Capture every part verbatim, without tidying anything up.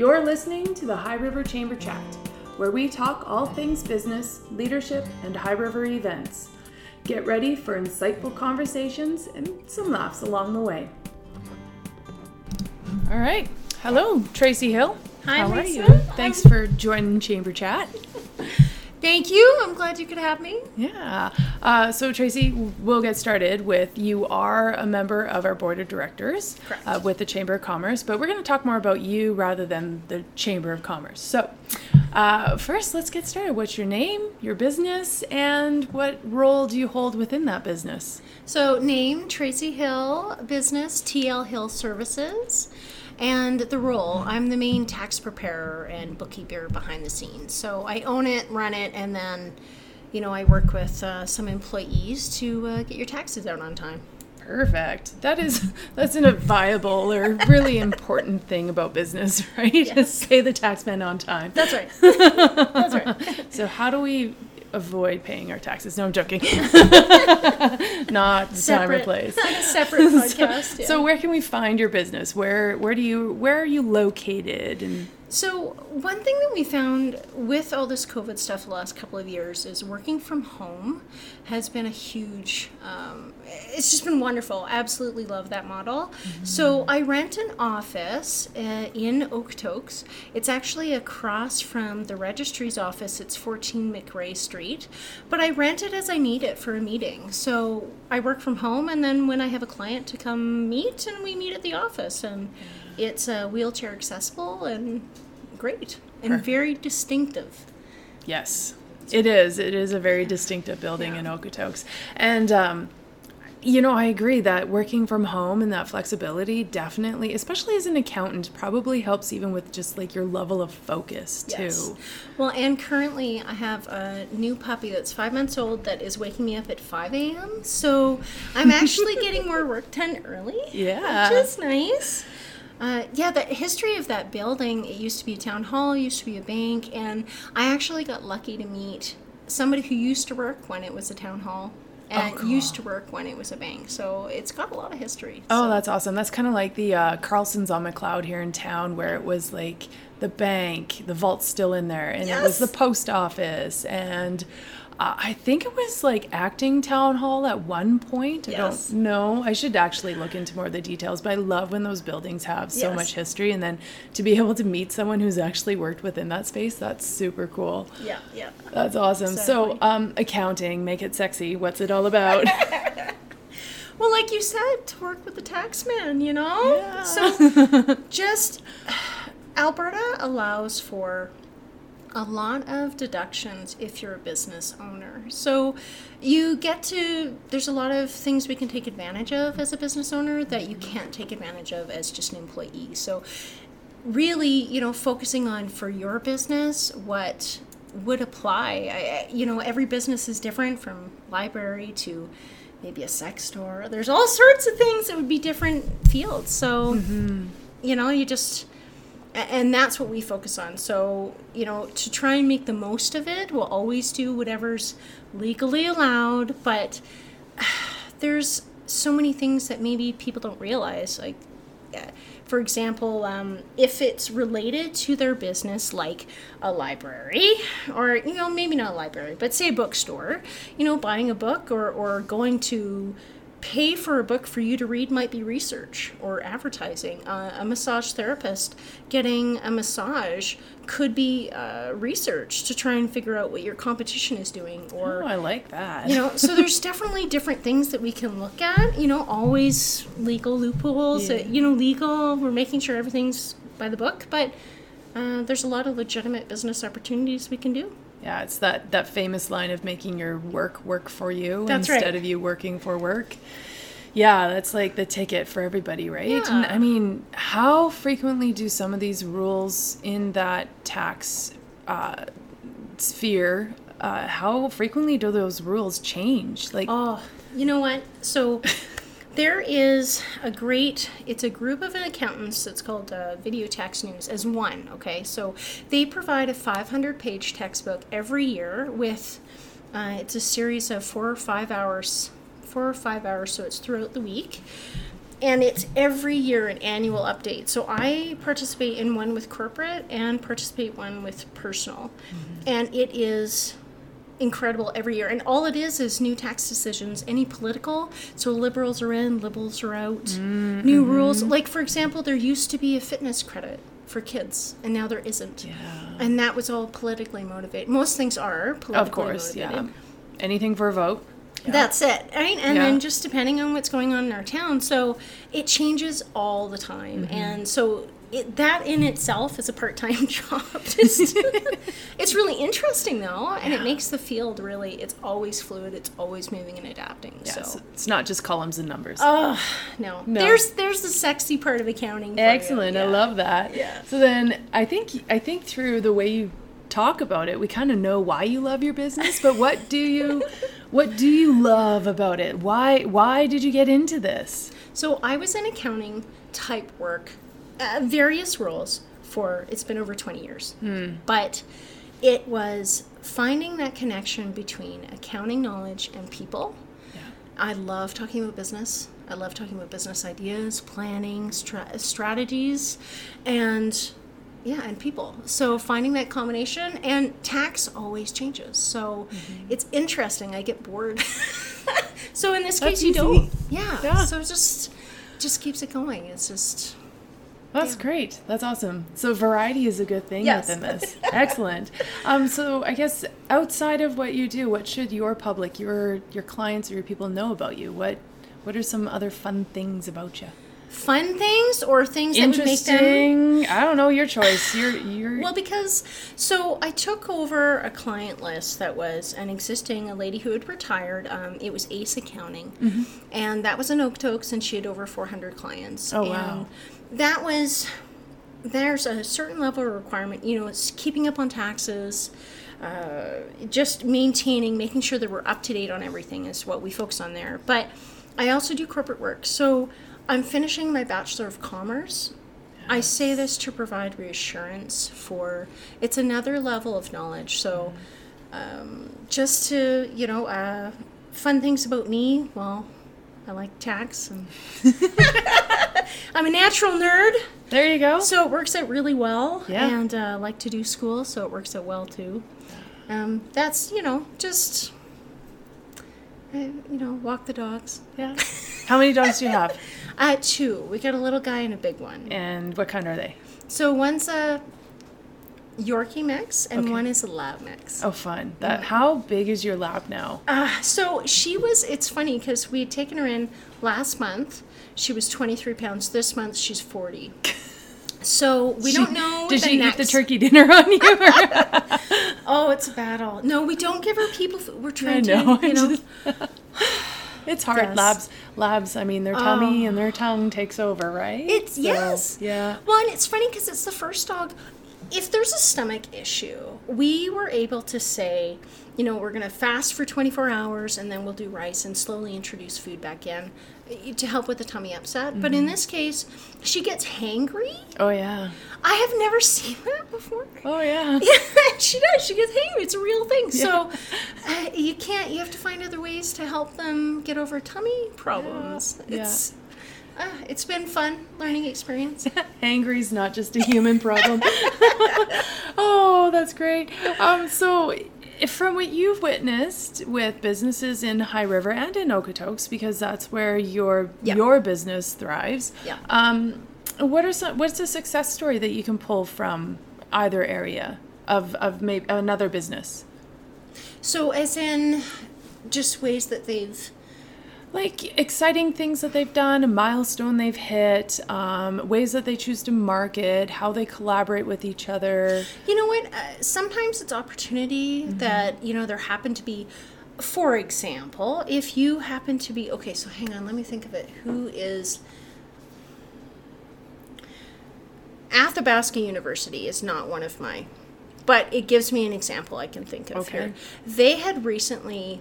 You're listening to the High River Chamber Chat, where we talk all things business, leadership, and High River events. Get ready for insightful conversations and some laughs along the way. All right. Hello, Tracy Hill. Hi, how are you? Thanks for joining Chamber Chat. Thank you. I'm glad you could have me. Yeah. Uh, so, Tracy, we'll get started with you are a member of our board of directors uh, with the Chamber of Commerce, but we're going to talk more about you rather than the Chamber of Commerce. So, uh, first, let's get started. What's your name, your business, and what role do you hold within that business? So, name, Tracy Hill, business, T L Hill Services. And the role, I'm the main tax preparer and bookkeeper behind the scenes. So I own it, run it, and then, you know, I work with uh, some employees to uh, get your taxes out on time. Perfect. That is, that's an viable or really important thing about business, right? Yes. Pay the taxman on time. That's right. That's right. So how do we avoid paying our taxes? No, I'm joking. Not the time or place. Separate podcast. So, yeah. So where can we find your business? Where where do you where are you located? And so one thing that we found with all this COVID stuff the last couple of years is working from home has been a huge, um, it's just been wonderful. Absolutely love that model. Mm-hmm. So I rent an office uh, in Okotoks. It's actually across from the registry's office. It's fourteen McRae Street, but I rent it as I need it for a meeting. So I work from home, and then when I have a client to come meet, and we meet at the office, and it's uh, wheelchair accessible and great and Perfect. Very distinctive. Yes, it is. It is a very distinctive building yeah. in Okotoks. And, um, you know, I agree that working from home and that flexibility definitely, especially as an accountant, probably helps even with just like your level of focus too. Yes. Well, and currently I have a new puppy that's five months old that is waking me up at five a.m. So I'm actually getting more work done early, yeah. which is nice. Uh, yeah, the history of that building, it used to be a town hall, it used to be a bank, and I actually got lucky to meet somebody who used to work when it was a town hall and oh, cool. used to work when it was a bank. So it's got a lot of history. Oh, so. That's awesome. That's kind of like the uh, Carlson's on McLeod here in town, where it was like the bank, the vault's still in there, and yes. it was the post office, and Uh, I think it was like acting town hall at one point. I yes. don't know. I should actually look into more of the details, but I love when those buildings have so yes. much history, and then to be able to meet someone who's actually worked within that space, that's super cool. Yeah, yeah. That's awesome. Exactly. So um, accounting, make it sexy. What's it all about? Well, like you said, to work with the tax man, you know? Yeah. So just Alberta allows for a lot of deductions if you're a business owner. So you get to, there's a lot of things we can take advantage of as a business owner that you can't take advantage of as just an employee. So really, you know, focusing on for your business, what would apply. I, you know, every business is different, from library to maybe a sex store. There's all sorts of things that would be different fields. So, mm-hmm. you know, you just... And that's what we focus on. So, you know, to try and make the most of it, we'll always do whatever's legally allowed. But uh, there's so many things that maybe people don't realize. Like, uh, for example, um, if it's related to their business, like a library, or, you know, maybe not a library, but say a bookstore, you know, buying a book or, or going to pay for a book for you to read might be research or advertising. Uh, a massage therapist getting a massage could be uh, research to try and figure out what your competition is doing. Or, oh, I like that. You know, so there's definitely different things that we can look at. You know, always legal loopholes. Yeah. Uh, you know, legal. We're making sure everything's by the book, but uh, there's a lot of legitimate business opportunities we can do. Yeah, it's that, that famous line of making your work work for you that's instead right. of you working for work. Yeah, that's like the ticket for everybody, right? Yeah. And I mean, how frequently do some of these rules in that tax uh, sphere, uh, how frequently do those rules change? Like, oh, you know what? So there is a great, it's a group of accountants that's called uh, Video Tax News as one, okay? So they provide a five hundred page textbook every year with, uh, it's a series of four or five hours, four or five hours, so it's throughout the week. And it's every year an annual update. So I participate in one with corporate and participate one with personal. Mm-hmm. And it is incredible every year. And all it is is new tax decisions, any political. So liberals are in, liberals are out, mm-hmm. new rules. Like, for example, there used to be a fitness credit for kids, and now there isn't. Yeah. And that was all politically motivated. Most things are politically motivated. Of course, motivated. Yeah. Anything for a vote. Yeah. That's it, right? And yeah. then just depending on what's going on in our town. So it changes all the time. Mm-hmm. And so it, that in itself is a part-time job. Just, it's really interesting, though, and yeah. it makes the field really, it's always fluid, it's always moving and adapting. Yes. So it's not just columns and numbers. Oh, no. no. There's there's the sexy part of accounting. Excellent. Yeah. I love that. Yeah. So then I think I think through the way you talk about it, we kind of know why you love your business, but what do you... What do you love about it? Why why did you get into this? So I was in accounting type work, uh, various roles for, it's been over twenty years. Hmm. But it was finding that connection between accounting knowledge and people. Yeah. I love talking about business. I love talking about business ideas, planning, stra- strategies, and... Yeah, and people. So finding that combination, and tax always changes. So mm-hmm. it's interesting. I get bored. So in this That's case, easy. You don't. Yeah. yeah. So it just just keeps it going. It's just. That's yeah. great. That's awesome. So variety is a good thing yes. within this. Excellent. Um, so I guess outside of what you do, what should your public, your your clients, or your people know about you? What what are some other fun things about you? Fun things or things that would make them... Interesting. I don't know, your choice. You're, you're... Well, because... So I took over a client list that was an existing, a lady who had retired. Um, it was Ace Accounting. Mm-hmm. And that was in Okotoks, and she had over four hundred clients. Oh, wow. And that was... There's a certain level of requirement. You know, it's keeping up on taxes... Uh, just maintaining, making sure that we're up to date on everything is what we focus on there. But I also do corporate work. So... I'm finishing my Bachelor of Commerce. Yes. I say this to provide reassurance for, it's another level of knowledge. So mm-hmm. um, just to, you know, uh, fun things about me, well, I like tax. And I'm a natural nerd. There you go. So it works out really well. Yeah. And I uh, like to do school, so it works out well too. Um, that's, you know, just, uh, you know, walk the dogs. Yeah. How many dogs do you have? Uh, two. We got a little guy and a big one. And what kind are they? So one's a Yorkie mix, and okay. one is a lab mix. Oh, fun. That. Yeah. How big is your lab now? Uh, so she was, it's funny, because we had taken her in last month. She was twenty-three pounds. This month, she's forty. So we she, don't know. Did she next... eat the turkey dinner on you? Oh, it's a battle. No, we don't give her people food. We're trying I know. to, you know. It's hard. Yes. Labs, labs. I mean, their tummy oh. and their tongue takes over, right? It's so, yes. Yeah. Well, and it's funny because it's the first dog. If there's a stomach issue, we were able to say, you know, we're going to fast for twenty-four hours and then we'll do rice and slowly introduce food back in to help with the tummy upset. Mm-hmm. But in this case, she gets hangry. Oh, yeah. I have never seen that before. Oh, yeah. Yeah, she does. She gets hangry. It's a real thing. Yeah. So uh, you can't, you have to find other ways to help them get over tummy problems. Yeah. It's, Uh, it's been fun learning experience. Hangry's not just a human problem. Oh, that's great. Um, so from what you've witnessed with businesses in High River and in Okotoks, because that's where your yeah. your business thrives. Yeah. Um, what are some? What's a success story that you can pull from either area of of maybe another business? So, as in, just ways that they've. Like exciting things that they've done, a milestone they've hit, um, ways that they choose to market, how they collaborate with each other. You know what? Uh, sometimes it's opportunity mm-hmm. that, you know, there happen to be, for example, if you happen to be, okay, so hang on, let me think of it. Who is, Athabasca University is not one of my, but it gives me an example I can think of okay. here. They had recently...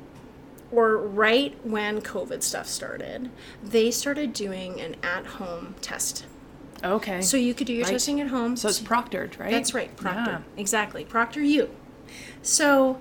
or right when COVID stuff started, they started doing an at-home test. Okay. So you could do your right. testing at home. So it's proctored, right? That's right, proctored. Yeah. Exactly, proctor you. So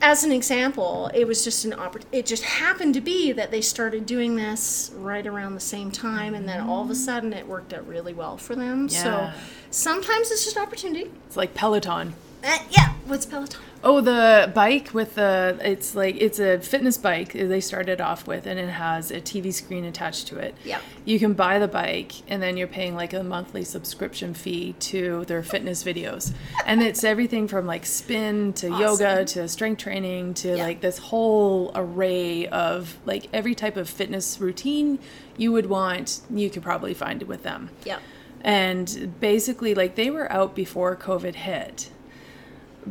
as an example, it was just an oppor- it just happened to be that they started doing this right around the same time, and then all of a sudden it worked out really well for them. Yeah. So sometimes it's just opportunity. It's like Peloton. Uh, yeah, what's Peloton? Oh, the bike with the, it's like, it's a fitness bike they started off with, and it has a T V screen attached to it. Yeah. You can buy the bike, and then you're paying like a monthly subscription fee to their fitness videos. And it's everything from like spin to awesome. yoga to strength training to yeah. like this whole array of like every type of fitness routine you would want, you could probably find it with them. Yeah. And basically like they were out before COVID hit.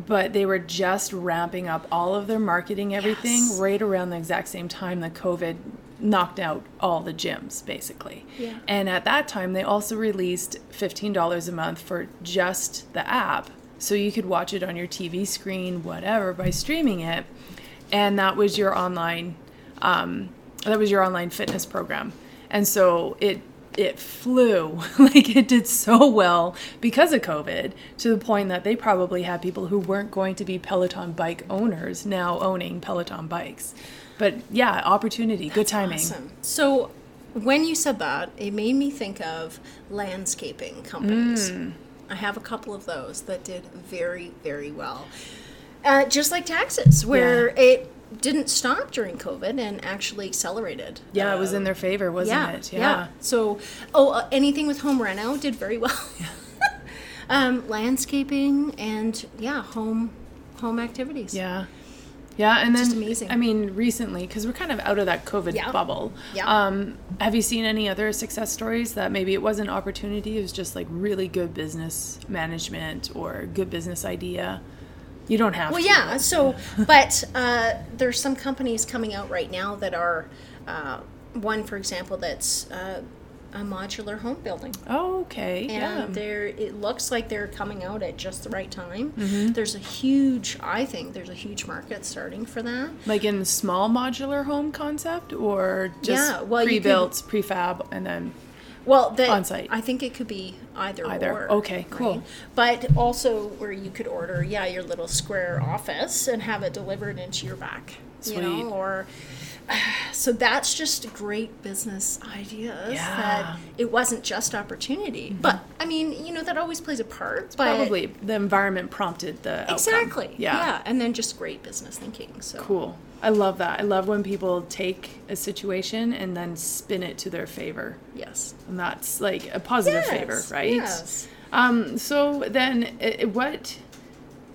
But they were just ramping up all of their marketing, everything, yes. right around the exact same time that COVID knocked out all the gyms, basically. Yeah. And at that time, they also released fifteen dollars a month for just the app. So you could watch it on your T V screen, whatever, by streaming it. And that was your online, um, that was your online fitness program. And so it It flew, like it did so well because of COVID, to the point that they probably had people who weren't going to be Peloton bike owners now owning Peloton bikes. But yeah, opportunity, That's good timing. Awesome. So when you said that, it made me think of landscaping companies. Mm. I have a couple of those that did very, very well. Uh, just like taxes, where yeah. it didn't stop during COVID and actually accelerated. Yeah, uh, it was in their favor, wasn't yeah, it? Yeah. yeah. So, oh, uh, anything with home reno did very well. Yeah. um, landscaping and yeah, home home activities. Yeah. Yeah, and it's then amazing. I mean, recently, because we're kind of out of that COVID yeah. bubble. Yeah. Um, have you seen any other success stories that maybe it wasn't opportunity, it was just like really good business management or good business idea? You don't have well, to. Well, yeah. So, but uh, there's some companies coming out right now that are, uh, one, for example, that's uh, a modular home building. Oh, okay. And yeah. they're, it looks like they're coming out at just the right time. Mm-hmm. There's a huge, I think, there's a huge market starting for that. Like in small modular home concept or just yeah, well, pre-built, you can, prefab, and then... Well, the, on site. I think it could be either, either. or. Okay, cool. Right? But also where you could order, yeah, your little square office and have it delivered into your back. Sweet. You know, or so that's just great business ideas. Yeah. That it wasn't just opportunity, mm-hmm. but I mean, you know, that always plays a part. It's but probably the environment prompted the outcome. Exactly. Yeah. yeah, and then just great business thinking. So cool. I love that. I love when people take a situation and then spin it to their favor. Yes. And that's like a positive yes. favor, right? Yes. Um, so then it, what,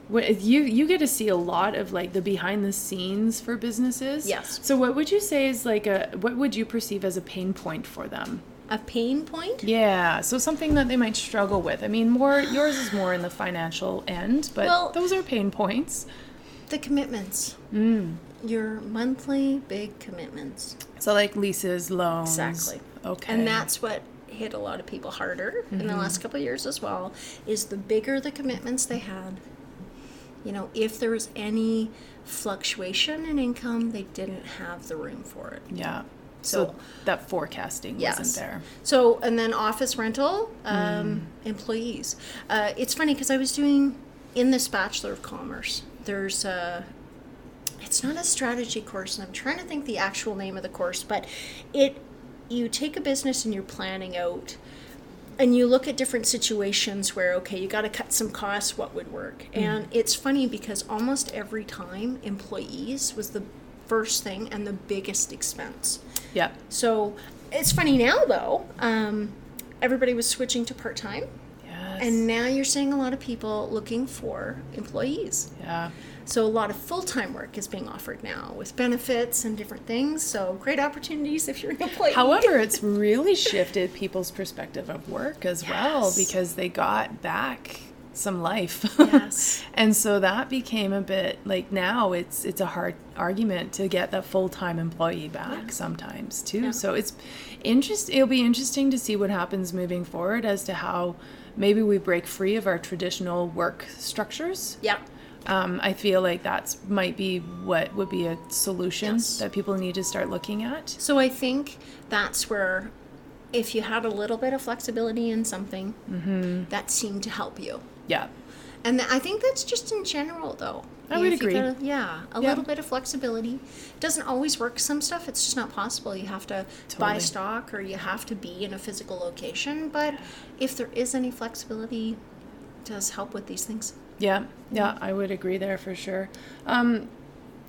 what you you get to see a lot of like the behind the scenes for businesses. Yes. So what would you say is like a, what would you perceive as a pain point for them? A pain point? Yeah. So something that they might struggle with. I mean, more yours is more in the financial end, but well, those are pain points. The commitments. Mm. Your monthly big commitments. So like leases, loans. Exactly. Okay. And that's what hit a lot of people harder mm-hmm. in the last couple of years as well, is the bigger the commitments they had, you know, if there was any fluctuation in income, they didn't have the room for it. Yeah. So, so that forecasting yes. wasn't there. So, and then office rental, um, mm. employees. Uh, it's funny because I was doing, in this Bachelor of Commerce, there's a... It's not a strategy course, and I'm trying to think the actual name of the course, but it you take a business and you're planning out, and you look at different situations where, okay, you got to cut some costs, what would work? Mm. And it's funny because almost every time, employees was the first thing and the biggest expense. Yeah. So it's funny now, though, um, everybody was switching to part-time. Yes. And now you're seeing a lot of people looking for employees. Yeah. So a lot of full-time work is being offered now with benefits and different things. So great opportunities if you're an employee. However, it's really shifted people's perspective of work as yes. well, because they got back some life. Yes. And so that became a bit like now it's it's a hard argument to get that full-time employee back yeah. sometimes too. Yeah. So it's interest it'll be interesting to see what happens moving forward as to how maybe we break free of our traditional work structures. Yeah. Um, I feel like that's might be what would be a solution yes. that people need to start looking at. So I think that's where if you had a little bit of flexibility in something, mm-hmm. that seemed to help you. Yeah. And th- I think that's just in general, though. I would agree. Gotta, yeah, a yeah. little bit of flexibility. It doesn't always work. Some stuff, it's just not possible. You have to totally. buy stock, or you have to be in a physical location. But if there is any flexibility, it does help with these things. Yeah, yeah, I would agree there for sure. Um,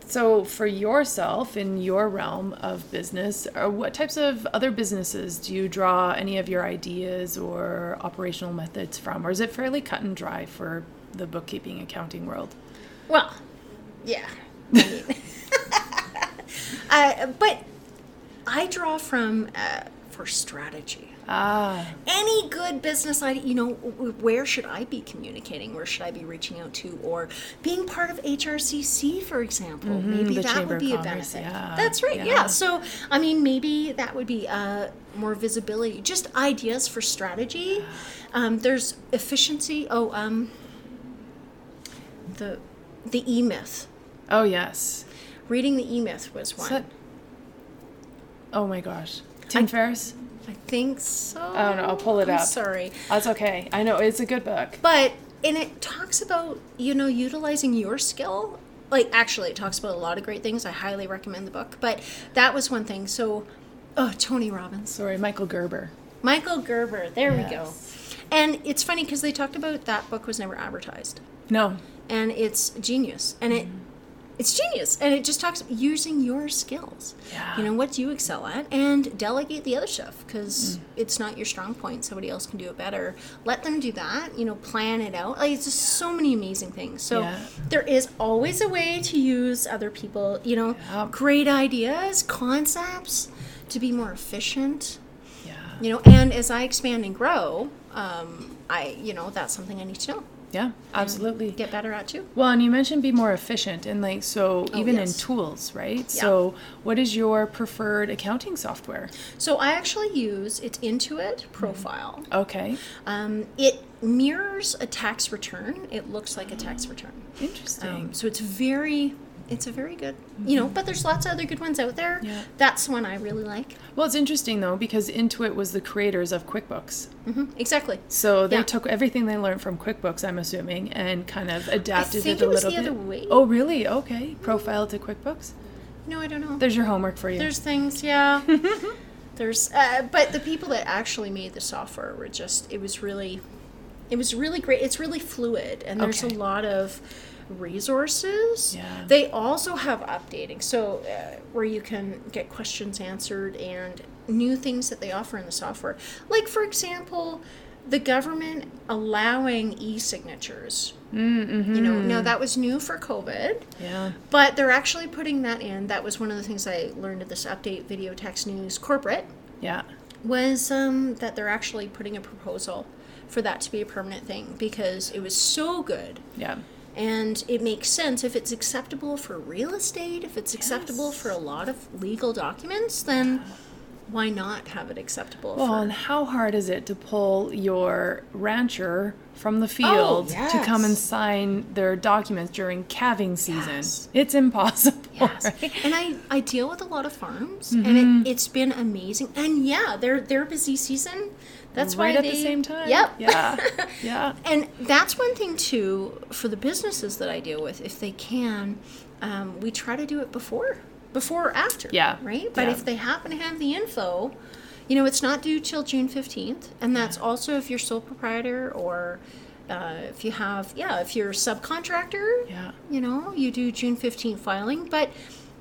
so for yourself in your realm of business, what types of other businesses do you draw any of your ideas or operational methods from? Or is it fairly cut and dry for the bookkeeping accounting world? Well, yeah. I mean, uh, but I draw from, uh, for strategy. Ah. Any good business idea, you know, where should I be communicating? Where should I be reaching out to? Or being part of H R C C, for example. Mm-hmm, maybe that would be a benefit. Yeah. That's right, yeah. yeah. So, I mean, maybe that would be uh, more visibility. Just ideas for strategy. Yeah. Um, there's efficiency. Oh, um, the the E-Myth. Oh, yes. Reading the E-Myth was one. That... Oh, my gosh. Tim I... Ferriss? I think so. I don't know. I'll pull it I'm up. Sorry. That's okay. I know. It's a good book. But, and it talks about, you know, utilizing your skill. Like, actually, it talks about a lot of great things. I highly recommend the book. But that was one thing. So, oh, Tony Robbins. Sorry, Michael Gerber. Michael Gerber. There yes. we go. And it's funny because they talked about that book was never advertised. No. And it's genius. And mm-hmm. it... It's genius, and it just talks about using your skills. Yeah. You know, what do you excel at? And delegate the other stuff, because mm. it's not your strong point. Somebody else can do it better. Let them do that. You know, plan it out. Like, it's just so many amazing things. So yeah. there is always a way to use other people, you know, yeah. great ideas, concepts, to be more efficient. Yeah. You know, and as I expand and grow, um, I, you know, that's something I need to know. Yeah, absolutely. Get better at too. Well, and you mentioned be more efficient, and like so, oh, even yes. in tools, right? Yeah. So, what is your preferred accounting software? So, I actually use it's Intuit Profile. Mm. Okay. Um, it mirrors a tax return. It looks like a tax return. Interesting. Um, so it's very. It's a very good, you know, but there's lots of other good ones out there. Yeah. That's the one I really like. Well, it's interesting, though, because Intuit was the creators of QuickBooks. Mm-hmm. Exactly. So they yeah. took everything they learned from QuickBooks, I'm assuming, and kind of adapted it a little bit. I think it was the other way. Oh, really? Okay. Profile to QuickBooks? No, I don't know. There's your homework for you. There's things, yeah. there's, uh, but the people that actually made the software were just, it was really, it was really great. It's really fluid, and there's okay. a lot of... resources. Yeah. They also have updating, so uh, where you can get questions answered and new things that they offer in the software. Like, for example, the government allowing e-signatures. Mm-hmm. You know, now that was new for COVID. Yeah. But they're actually putting that in. That was one of the things I learned at this update, Video Tax News corporate. Yeah. Was um, that they're actually putting a proposal for that to be a permanent thing because it was so good. Yeah. And it makes sense if it's acceptable for real estate, if it's yes. acceptable for a lot of legal documents, then why not have it acceptable? Well, for... and how hard is it to pull your rancher from the field oh, yes. to come and sign their documents during calving season? Yes. It's impossible. Yes. Right? And I, I deal with a lot of farms, mm-hmm. and it, it's been amazing. And yeah, their their busy season. That's right why at they, the same time. Yep. Yeah. Yeah. And that's one thing too for the businesses that I deal with. If they can, um, we try to do it before, before or after. Yeah. Right. But yeah. if they happen to have the info, you know, it's not due till June fifteenth, and that's yeah. also if you're sole proprietor or uh, if you have, yeah, if you're a subcontractor. Yeah. You know, you do June fifteenth filing, but.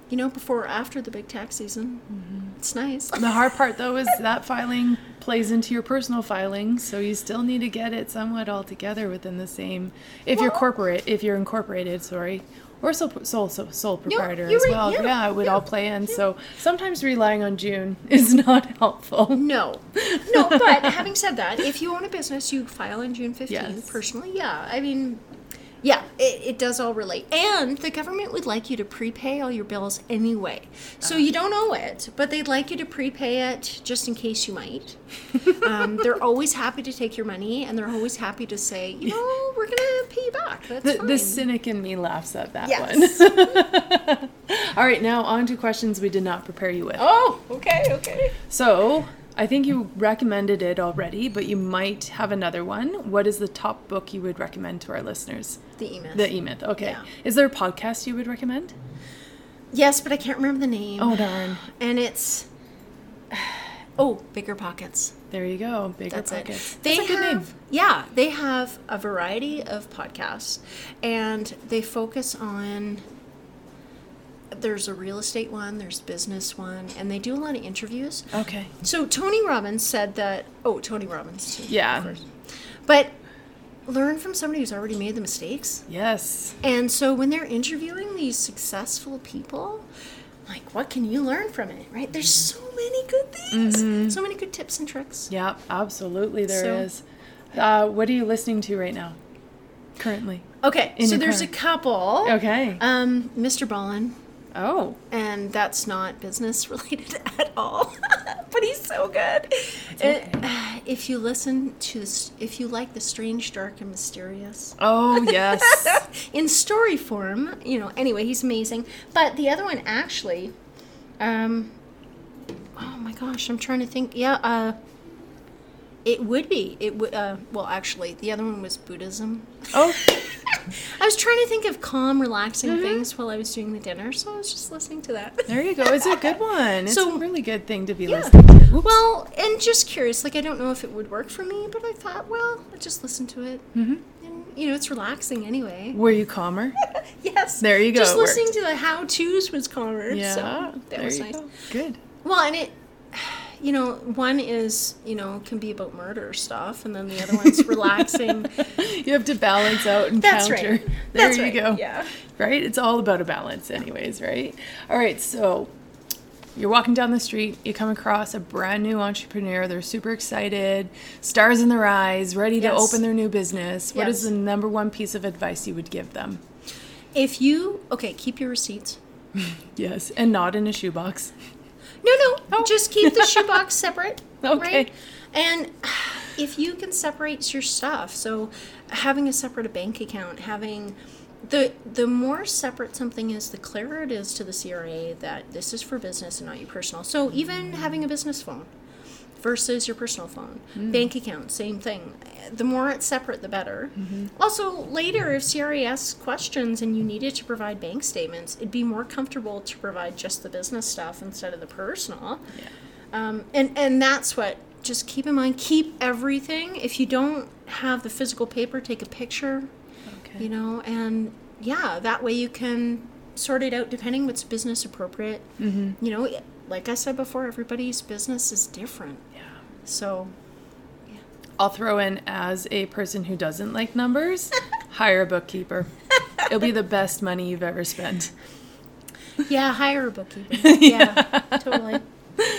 You know, before or after the big tax season, mm-hmm. it's nice. The hard part, though, is that filing plays into your personal filing, so you still need to get it somewhat all together within the same. If well, you're corporate, if you're incorporated, sorry, or sole sole sole, sole proprietor as well, yeah, yeah it would yeah, all play in. Yeah. So sometimes relying on June is not helpful. No, no. But having said that, if you own a business, you file on June fifteenth. Yes. Personally, yeah. I mean. Yeah, it, it does all relate. And the government would like you to prepay all your bills anyway. So you don't owe it, but they'd like you to prepay it just in case you might. Um, they're always happy to take your money, and they're always happy to say, you know, we're going to pay you back. That's the, fine. The cynic in me laughs at that yes. one. All right, now on to questions we did not prepare you with. Oh, okay, okay. So I think you recommended it already, but you might have another one. What is the top book you would recommend to our listeners? The E-Myth. The E-Myth, okay. Yeah. Is there a podcast you would recommend? Yes, but I can't remember the name. Oh, darn. And it's... Oh, Bigger Pockets. There you go. Bigger That's Pockets. It. They That's a good have, name. Yeah. They have a variety of podcasts, and they focus on... There's a real estate one, there's a business one, and they do a lot of interviews. Okay. So Tony Robbins said that... Oh, Tony Robbins. Too, yeah. Of course. But learn from somebody who's already made the mistakes. Yes. And so when they're interviewing these successful people... Like, what can you learn from it, right? There's so many good things. Mm-hmm. So many good tips and tricks. Yeah, absolutely there so, is. Uh, what are you listening to right now, currently? Okay, so there's car? a couple. Okay. Um, Mister Ballen. Oh. And that's not business related at all. But he's so good. Okay. It, uh, if you listen to, if you like the strange, dark, and mysterious. Oh, yes. In story form, you know, anyway, he's amazing. But the other one actually, um, oh my gosh, I'm trying to think. Yeah, uh, it would be. It would. Uh, well, actually, the other one was Buddhism. Oh. I was trying to think of calm, relaxing mm-hmm. things while I was doing the dinner, so I was just listening to that. There you go. It's a good one. It's so, a really good thing to be yeah. listening to. Oops. Well, and just curious, like I don't know if it would work for me, but I thought, well, I'll just listen to it. Mm-hmm. And, you know, it's relaxing anyway. Were you calmer? Yes. There you go. Just listening worked. to the how-tos was calmer, yeah, so that there was you nice. Go. Good. Well, and it... You know, one is, you know, can be about murder stuff, and then the other one's relaxing. You have to balance out and That's counter. Right. There That's you right. go. Yeah. Right? It's all about a balance anyways, right? All right, so you're walking down the street, you come across a brand new entrepreneur, they're super excited, stars in their eyes, ready yes. to open their new business. What yes. is the number one piece of advice you would give them? If you, okay, keep your receipts. Yes, and not in a shoebox. No, no, oh. just keep the shoebox separate, okay. right? And if you can separate your stuff, so having a separate bank account, having the the more separate something is, the clearer it is to the C R A that this is for business and not your personal. So even having a business phone versus your personal phone, mm. bank account, same thing. The more it's separate, the better. Mm-hmm. Also, later, if C R A asks questions and you needed to provide bank statements, it'd be more comfortable to provide just the business stuff instead of the personal. Yeah. Um, and, and that's what, just keep in mind, keep everything. If you don't have the physical paper, take a picture, okay. you know, and yeah, that way you can sort it out depending what's business appropriate. Mm-hmm. You know, like I said before, everybody's business is different. Yeah. So... I'll throw in, as a person who doesn't like numbers, hire a bookkeeper. It'll be the best money you've ever spent. Yeah, hire a bookkeeper. Yeah, yeah. Totally.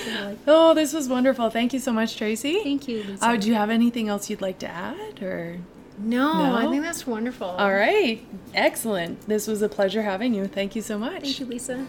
totally. Oh, this was wonderful. Thank you so much, Tracy. Thank you, Lisa. Uh, do you have anything else you'd like to add? Or no, no, I think that's wonderful. All right. Excellent. This was a pleasure having you. Thank you so much. Thank you, Lisa.